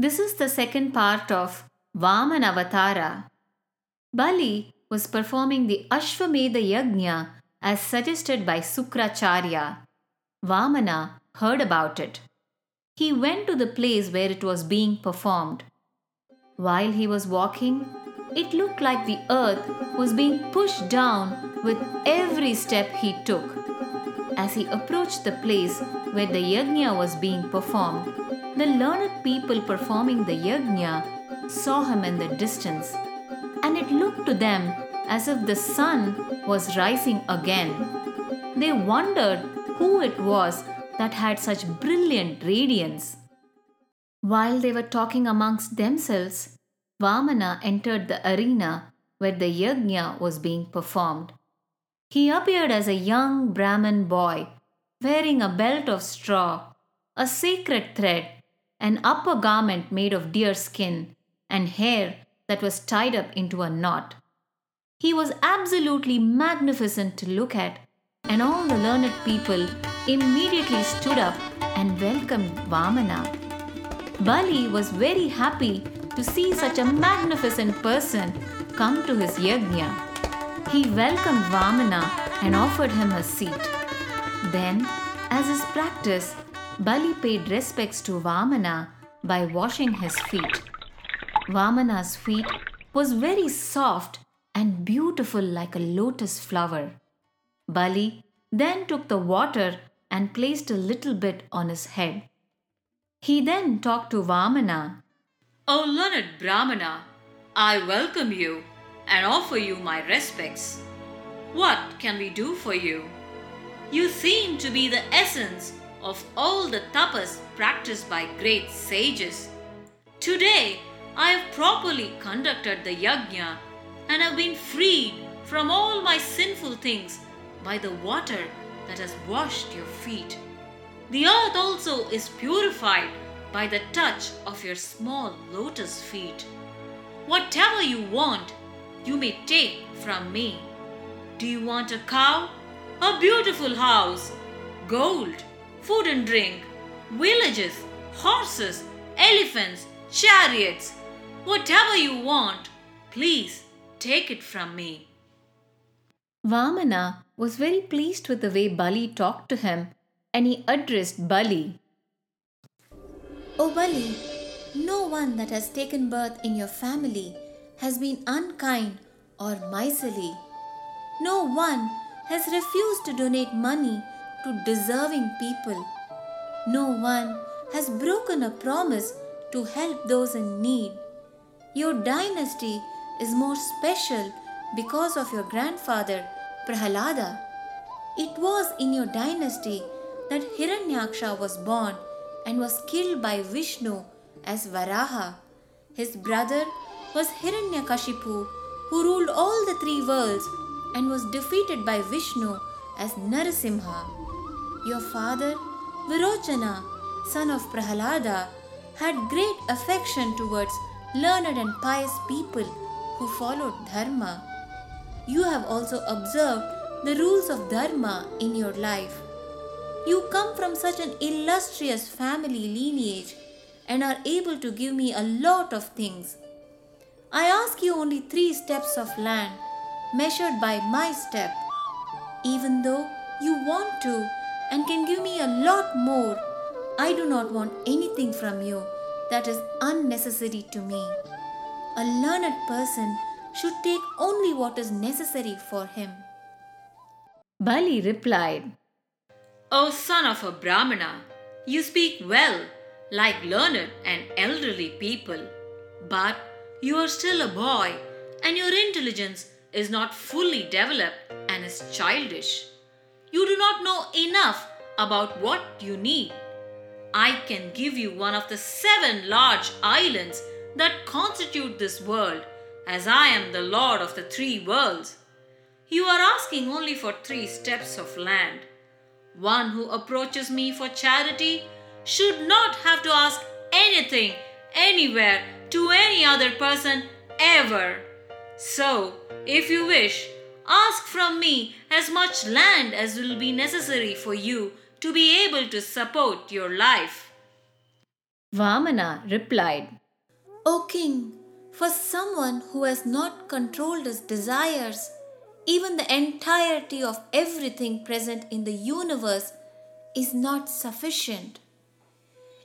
This is the second part of Vamana Avatara. Bali was performing the Ashwameda Yajna as suggested by Sukracharya. Vamana heard about it. He went to the place where it was being performed. While he was walking, it looked like the earth was being pushed down with every step he took. As he approached the place where the yajna was being performed, the learned people performing the yajna saw him in the distance, and it looked to them as if the sun was rising again. They wondered who it was that had such brilliant radiance. While they were talking amongst themselves, Vamana entered the arena where the yajna was being performed. He appeared as a young Brahmin boy, wearing a belt of straw, a sacred thread, an upper garment made of deer skin, and hair that was tied up into a knot. He was absolutely magnificent to look at, and all the learned people immediately stood up and welcomed Vamana. Bali was very happy to see such a magnificent person come to his yajna. He welcomed Vamana and offered him a seat. Then, as his practice, Bali paid respects to Vamana by washing his feet. Vamana's feet was very soft and beautiful like a lotus flower. Bali then took the water and placed a little bit on his head. He then talked to Vamana. "O learned Brahmana, I welcome you and offer you my respects. What can we do for you? You seem to be the essence of all the tapas practiced by great sages. Today, I have properly conducted the yajna and have been freed from all my sinful things by the water that has washed your feet. The earth also is purified by the touch of your small lotus feet. Whatever you want, you may take from me. Do you want a cow, a beautiful house, gold, food and drink, villages, horses, elephants, chariots? Whatever you want, please take it from me." Vamana was very pleased with the way Bali talked to him, and he addressed Bali. "O Bali, no one that has taken birth in your family has been unkind or miserly. No one has refused to donate money to deserving people. No one has broken a promise to help those in need. Your dynasty is more special because of your grandfather, Prahlada. It was in your dynasty that Hiranyaksha was born and was killed by Vishnu as Varaha. His brother was Hiranyakashipu, who ruled all the three worlds and was defeated by Vishnu as Narasimha. Your father, Virochana, son of Prahlada, had great affection towards learned and pious people who followed Dharma. You have also observed the rules of Dharma in your life. You come from such an illustrious family lineage and are able to give me a lot of things. I ask you only 3 steps of land, measured by my step. Even though you want to and can give me a lot more, I do not want anything from you that is unnecessary to me. A learned person should take only what is necessary for him." Bali replied, "O son of a Brahmana, you speak well, like learned and elderly people, but you are still a boy and your intelligence is not fully developed and is childish. You do not know enough about what you need. I can give you one of the 7 large islands that constitute this world, as I am the lord of the 3 worlds. You are asking only for 3 steps of land. One who approaches me for charity should not have to ask anything, anywhere, to any other person ever. So, if you wish, ask from me as much land as will be necessary for you to be able to support your life." Vamana replied, "O king, for someone who has not controlled his desires, even the entirety of everything present in the universe is not sufficient.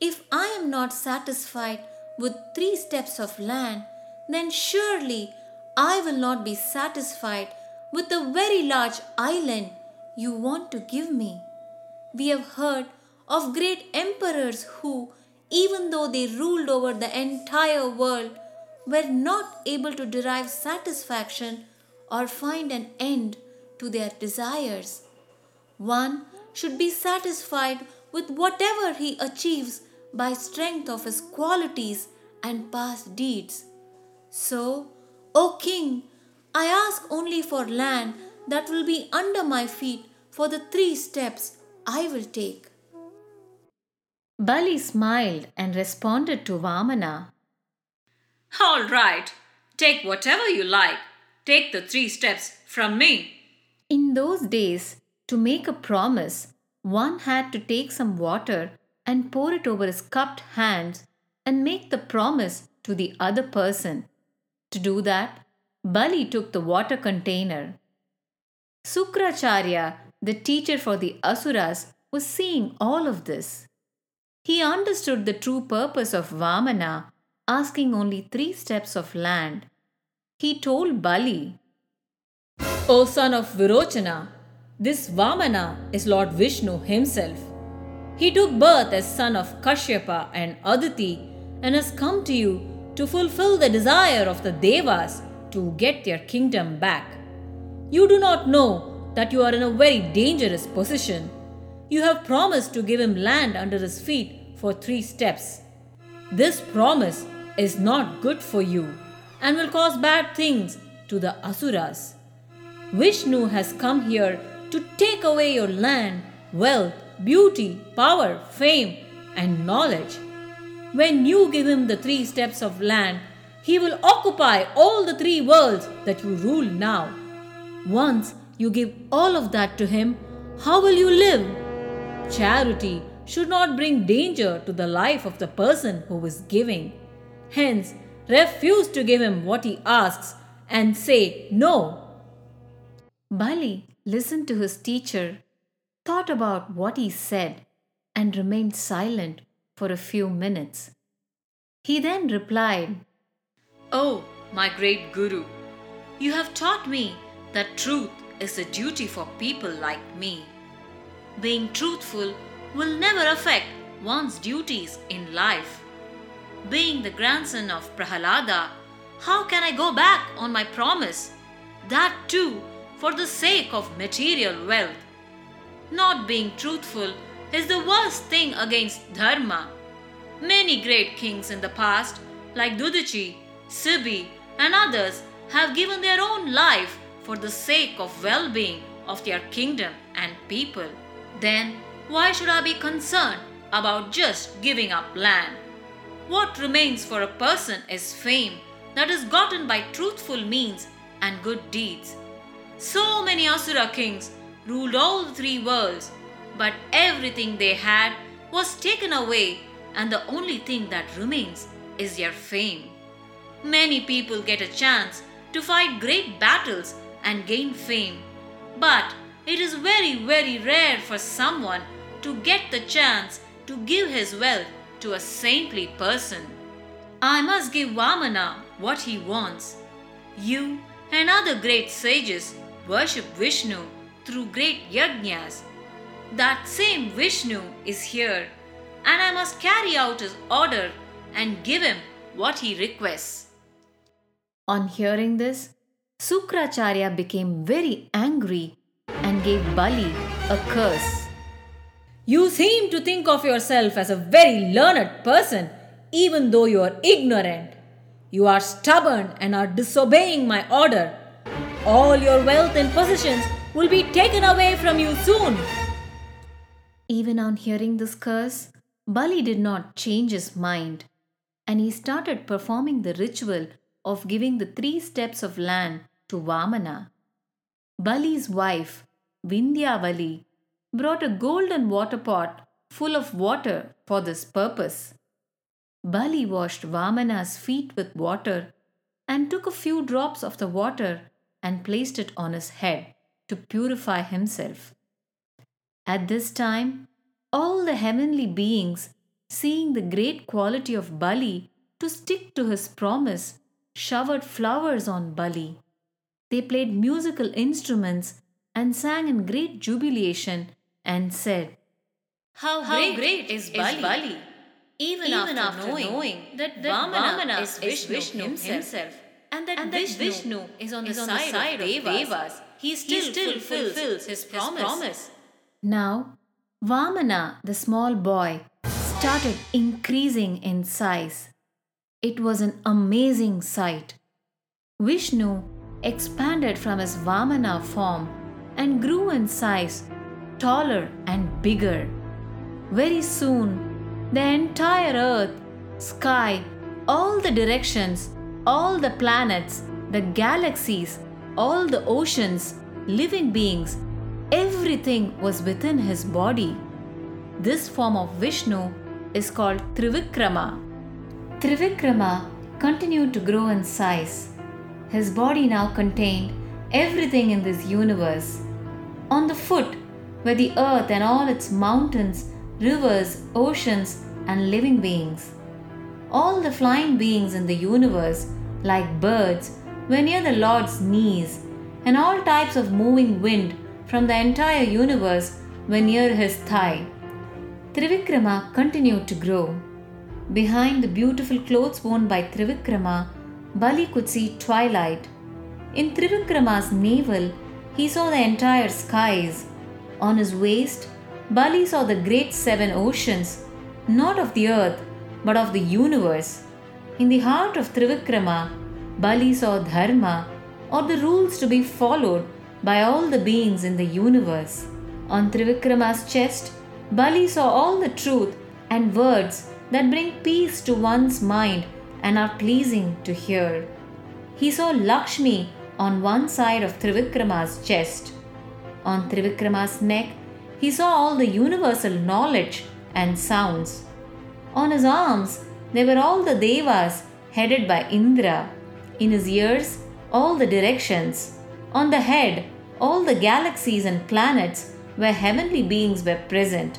If I am not satisfied with 3 steps of land, then surely I will not be satisfied with the very large island you want to give me. We have heard of great emperors who, even though they ruled over the entire world, were not able to derive satisfaction or find an end to their desires. One should be satisfied with whatever he achieves by strength of his qualities and past deeds. So, O king, I ask only for land that will be under my feet for the 3 steps I will take." Bali smiled and responded to Vamana, "All right, take whatever you like. Take the 3 steps from me." In those days, to make a promise, one had to take some water and pour it over his cupped hands and make the promise to the other person. To do that, Bali took the water container. Sukracharya, the teacher for the Asuras, was seeing all of this. He understood the true purpose of Vamana, asking only 3 steps of land. He told Bali, "O son of Virochana, this Vamana is Lord Vishnu himself. He took birth as son of Kashyapa and Aditi and has come to you to fulfill the desire of the Devas to get their kingdom back. You do not know that you are in a very dangerous position. You have promised to give him land under his feet for 3 steps. This promise is not good for you and will cause bad things to the Asuras. Vishnu has come here to take away your land, wealth, beauty, power, fame, and knowledge. When you give him the 3 steps of land, he will occupy all the 3 worlds that you rule now. Once you give all of that to him, how will you live? Charity should not bring danger to the life of the person who is giving. Hence, refuse to give him what he asks and say no." Bali listened to his teacher, thought about what he said, and remained silent for a few minutes. He then replied, "Oh, my great Guru, you have taught me that truth is a duty for people like me. Being truthful will never affect one's duties in life. Being the grandson of Prahlada, how can I go back on my promise, that too for the sake of material wealth? Not being truthful is the worst thing against Dharma. Many great kings in the past, like Dadhichi, Sibi and others, have given their own life for the sake of well-being of their kingdom and people. Then why should I be concerned about just giving up land? What remains for a person is fame that is gotten by truthful means and good deeds. So many Asura kings ruled all 3 worlds, but everything they had was taken away, and the only thing that remains is their fame. Many people get a chance to fight great battles and gain fame, but it is very, very rare for someone to get the chance to give his wealth to a saintly person. I must give Vamana what he wants. You and other great sages worship Vishnu through great yajnas. That same Vishnu is here, and I must carry out his order and give him what he requests." On hearing this, Sukracharya became very angry and gave Bali a curse. "You seem to think of yourself as a very learned person, even though you are ignorant. You are stubborn and are disobeying my order. All your wealth and possessions will be taken away from you soon." Even on hearing this curse, Bali did not change his mind, and he started performing the ritual of giving the 3 steps of land to Vamana. Bali's wife, Vindhyavali, brought a golden water pot full of water for this purpose. Bali washed Vamana's feet with water and took a few drops of the water and placed it on his head to purify himself. At this time, all the heavenly beings, seeing the great quality of Bali to stick to his promise, showered flowers on Bali. They played musical instruments and sang in great jubilation and said, How great is Bali! Even after knowing that Vamana is Vishnu himself and that Vishnu is on the side of Devas, he still fulfills his promise. Now, Vamana, the small boy, started increasing in size. It was an amazing sight. Vishnu expanded from his Vamana form and grew in size, taller and bigger. Very soon, the entire earth, sky, all the directions, all the planets, the galaxies, all the oceans, living beings, everything was within his body. This form of Vishnu is called Trivikrama. Trivikrama continued to grow in size. His body now contained everything in this universe. On the foot were the earth and all its mountains, rivers, oceans, and living beings. All the flying beings in the universe, like birds, were near the Lord's knees, and all types of moving wind from the entire universe were near his thigh. Trivikrama continued to grow. Behind the beautiful clothes worn by Trivikrama, Bali could see twilight. In Trivikrama's navel, he saw the entire skies. On his waist, Bali saw the great 7 oceans, not of the earth, but of the universe. In the heart of Trivikrama, Bali saw Dharma, or the rules to be followed by all the beings in the universe. On Trivikrama's chest, Bali saw all the truth and words that bring peace to one's mind and are pleasing to hear. He saw Lakshmi on one side of Trivikrama's chest. On Trivikrama's neck, he saw all the universal knowledge and sounds. On his arms, there were all the Devas headed by Indra. In his ears, all the directions. On the head, all the galaxies and planets where heavenly beings were present.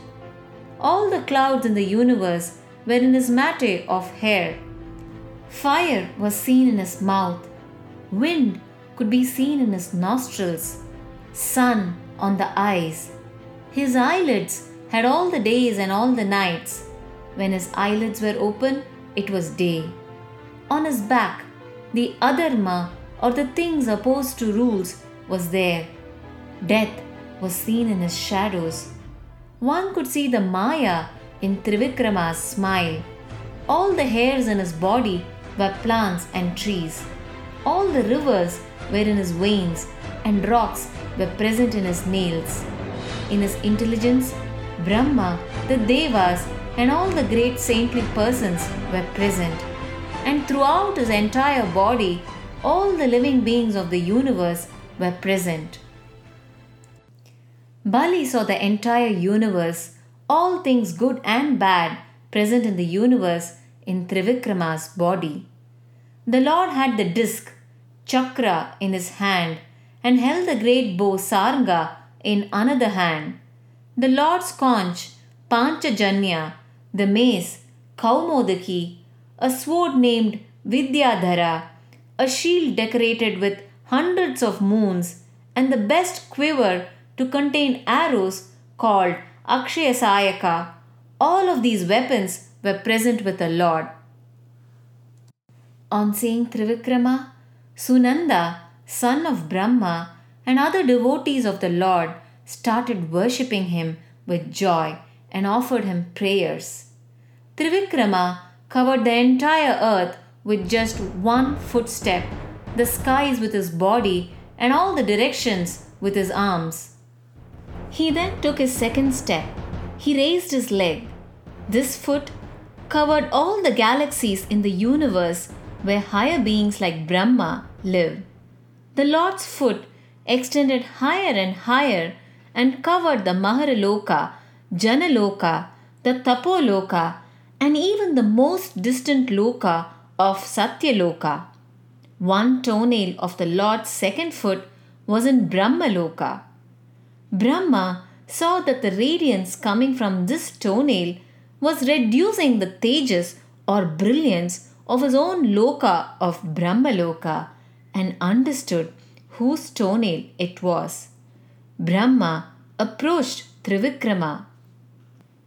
All the clouds in the universe were in his mate of hair. Fire was seen in his mouth. Wind could be seen in his nostrils. Sun on the eyes. His eyelids had all the days and all the nights. When his eyelids were open, it was day. On his back, the Adharma, or the things opposed to rules, was there. Death was seen in his shadows. One could see the Maya in Trivikrama's smile. All the hairs in his body were plants and trees. All the rivers were in his veins, and rocks were present in his nails. In his intelligence, Brahma, the Devas, and all the great saintly persons were present. And throughout his entire body, all the living beings of the universe were present. Bali saw the entire universe, all things good and bad, present in the universe in Trivikrama's body. The Lord had the disc, chakra, in his hand and held the great bow, Saranga, in another hand. The Lord's conch, Panchajanya, the mace, Kaumodaki, a sword named Vidyadhara, a shield decorated with hundreds of moons, and the best quiver to contain arrows called Akshayasayaka. All of these weapons were present with the Lord. On seeing Trivikrama, Sunanda, son of Brahma, and other devotees of the Lord started worshipping him with joy and offered him prayers. Trivikrama covered the entire earth with just one footstep, the skies with his body, and all the directions with his arms. He then took his second step. He raised his leg. This foot covered all the galaxies in the universe where higher beings like Brahma live. The Lord's foot extended higher and higher and covered the Mahara Loka, Jana Loka, the Tapo Loka, and even the most distant loka of Satyaloka. One toenail of the Lord's second foot was in Brahma Loka. Brahma saw that the radiance coming from this toenail was reducing the tejas or brilliance of his own loka of Brahma Loka, and understood whose toenail it was. Brahma approached Trivikrama.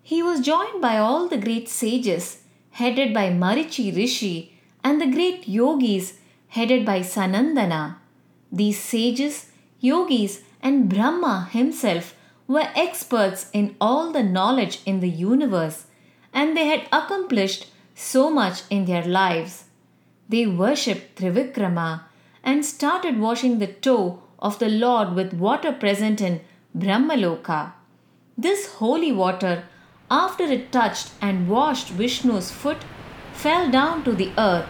He was joined by all the great sages headed by Marichi Rishi and the great yogis headed by Sanandana. These sages, yogis and Brahma himself were experts in all the knowledge in the universe, and they had accomplished so much in their lives. They worshipped Trivikrama and started washing the toe of the Lord with water present in Brahmaloka. This holy water, after it touched and washed Vishnu's foot, fell down to the earth.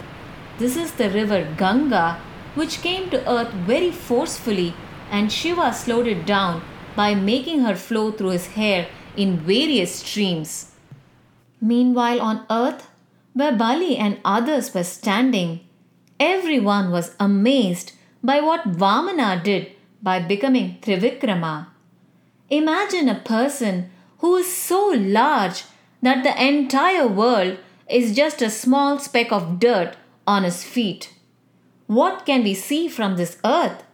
This is the river Ganga, which came to earth very forcefully, and Shiva slowed it down by making her flow through his hair in various streams. Meanwhile, on earth, where Bali and others were standing, everyone was amazed by what Vamana did by becoming Trivikrama. Imagine a person who is so large that the entire world is just a small speck of dirt on his feet. What can we see from this earth?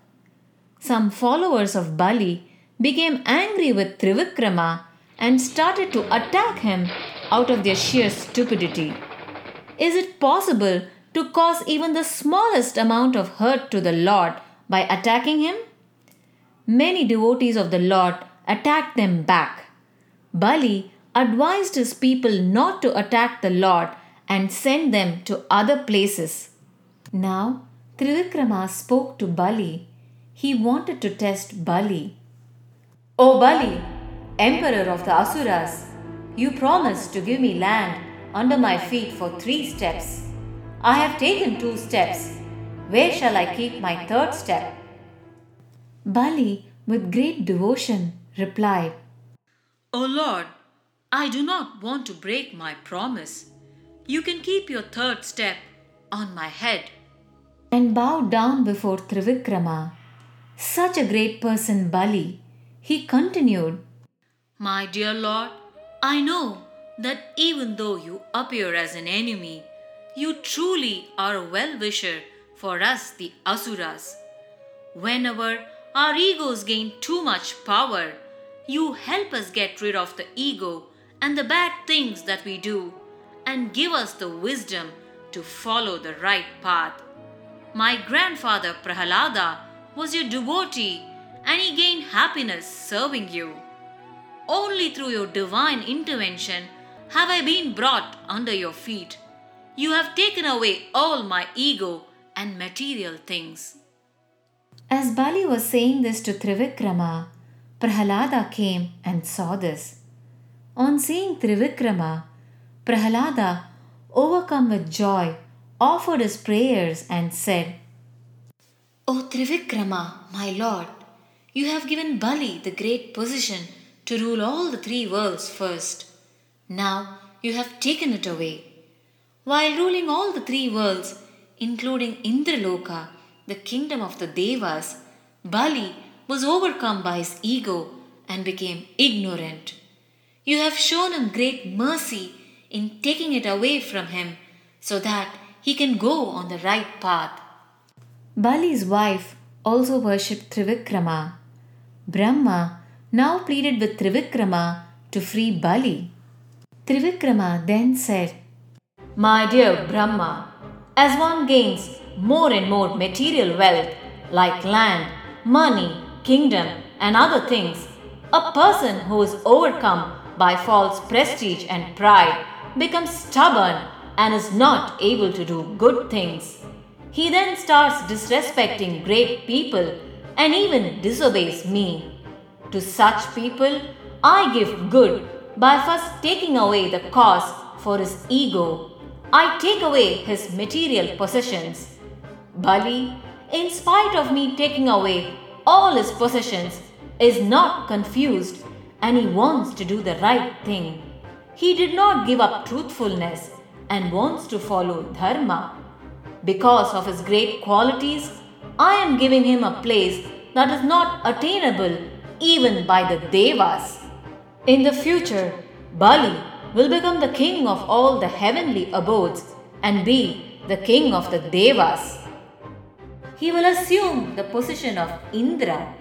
Some followers of Bali became angry with Trivikrama and started to attack him out of their sheer stupidity. Is it possible to cause even the smallest amount of hurt to the Lord by attacking him? Many devotees of the Lord attacked them back. Bali advised his people not to attack the Lord and send them to other places. Now, Trivikrama spoke to Bali. He wanted to test Bali. O Bali, Emperor of the Asuras, you promised to give me land under my feet for 3 steps. I have taken 2 steps. Where shall I keep my 3rd step? Bali, with great devotion, replied, O Lord, I do not want to break my promise. You can keep your 3rd step on my head. And bowed down before Trivikrama. Such a great person, Bali. He continued, My dear Lord, I know that even though you appear as an enemy, you truly are a well-wisher for us, the Asuras. Whenever our egos gain too much power, you help us get rid of the ego and the bad things that we do, and give us the wisdom to follow the right path. My grandfather Prahlada was your devotee, and he gained happiness serving you. Only through your divine intervention have I been brought under your feet. You have taken away all my ego and material things. As Bali was saying this to Trivikrama, Prahlada came and saw this. On seeing Trivikrama, Prahlada, overcome with joy, offered his prayers and said, O Trivikrama, my lord, you have given Bali the great position to rule all the 3 worlds first. Now you have taken it away. While ruling all the 3 worlds, including Indra Loka, the kingdom of the Devas, Bali was overcome by his ego and became ignorant. You have shown him great mercy in taking it away from him so that he can go on the right path. Bali's wife also worshipped Trivikrama. Brahma now pleaded with Trivikrama to free Bali. Trivikrama then said, My dear Brahma, as one gains more and more material wealth like land, money, kingdom and other things, a person who is overcome by false prestige and pride becomes stubborn and is not able to do good things. He then starts disrespecting great people and even disobeys me. To such people, I give good by first taking away the cause for his ego. I take away his material possessions. Bali, in spite of me taking away all his possessions, is not confused and he wants to do the right thing. he did not give up truthfulness and wants to follow Dharma. Because of his great qualities, I am giving him a place that is not attainable even by the Devas. In the future, Bali will become the king of all the heavenly abodes and be the king of the Devas. He will assume the position of Indra.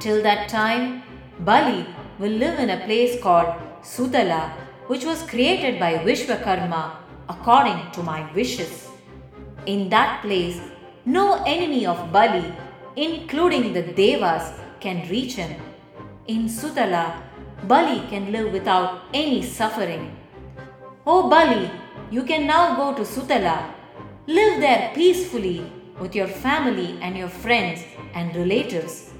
Till that time, Bali will live in a place called Sutala, which was created by Vishwakarma according to my wishes. In that place, no enemy of Bali, including the Devas, can reach him. In Sutala, Bali can live without any suffering. O Bali, you can now go to Sutala. Live there peacefully with your family and your friends and relatives.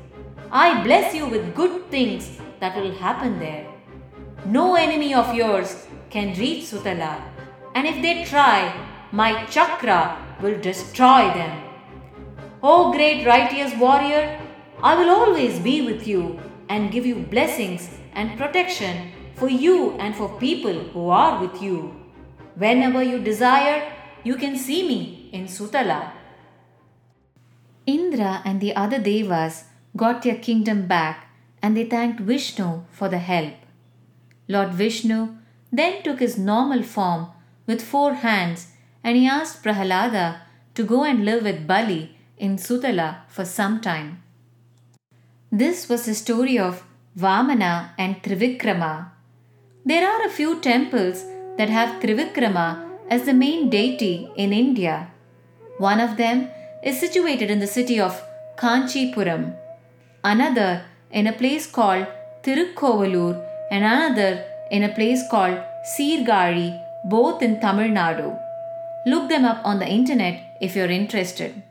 I bless you with good things that will happen there. No enemy of yours can reach Sutala, and if they try, my chakra will destroy them. O great righteous warrior, I will always be with you and give you blessings and protection for you and for people who are with you. Whenever you desire, you can see me in Sutala. Indra and the other Devas got their kingdom back and they thanked Vishnu for the help. Lord Vishnu then took his normal form with 4 hands and he asked Prahlada to go and live with Bali in Sutala for some time. This was the story of Vamana and Trivikrama. There are a few temples that have Trivikrama as the main deity in India. One of them is situated in the city of Kanchipuram, another in a place called Tirukkovalur, and another in a place called Seergari, both in Tamil Nadu. Look them up on the internet if you're interested.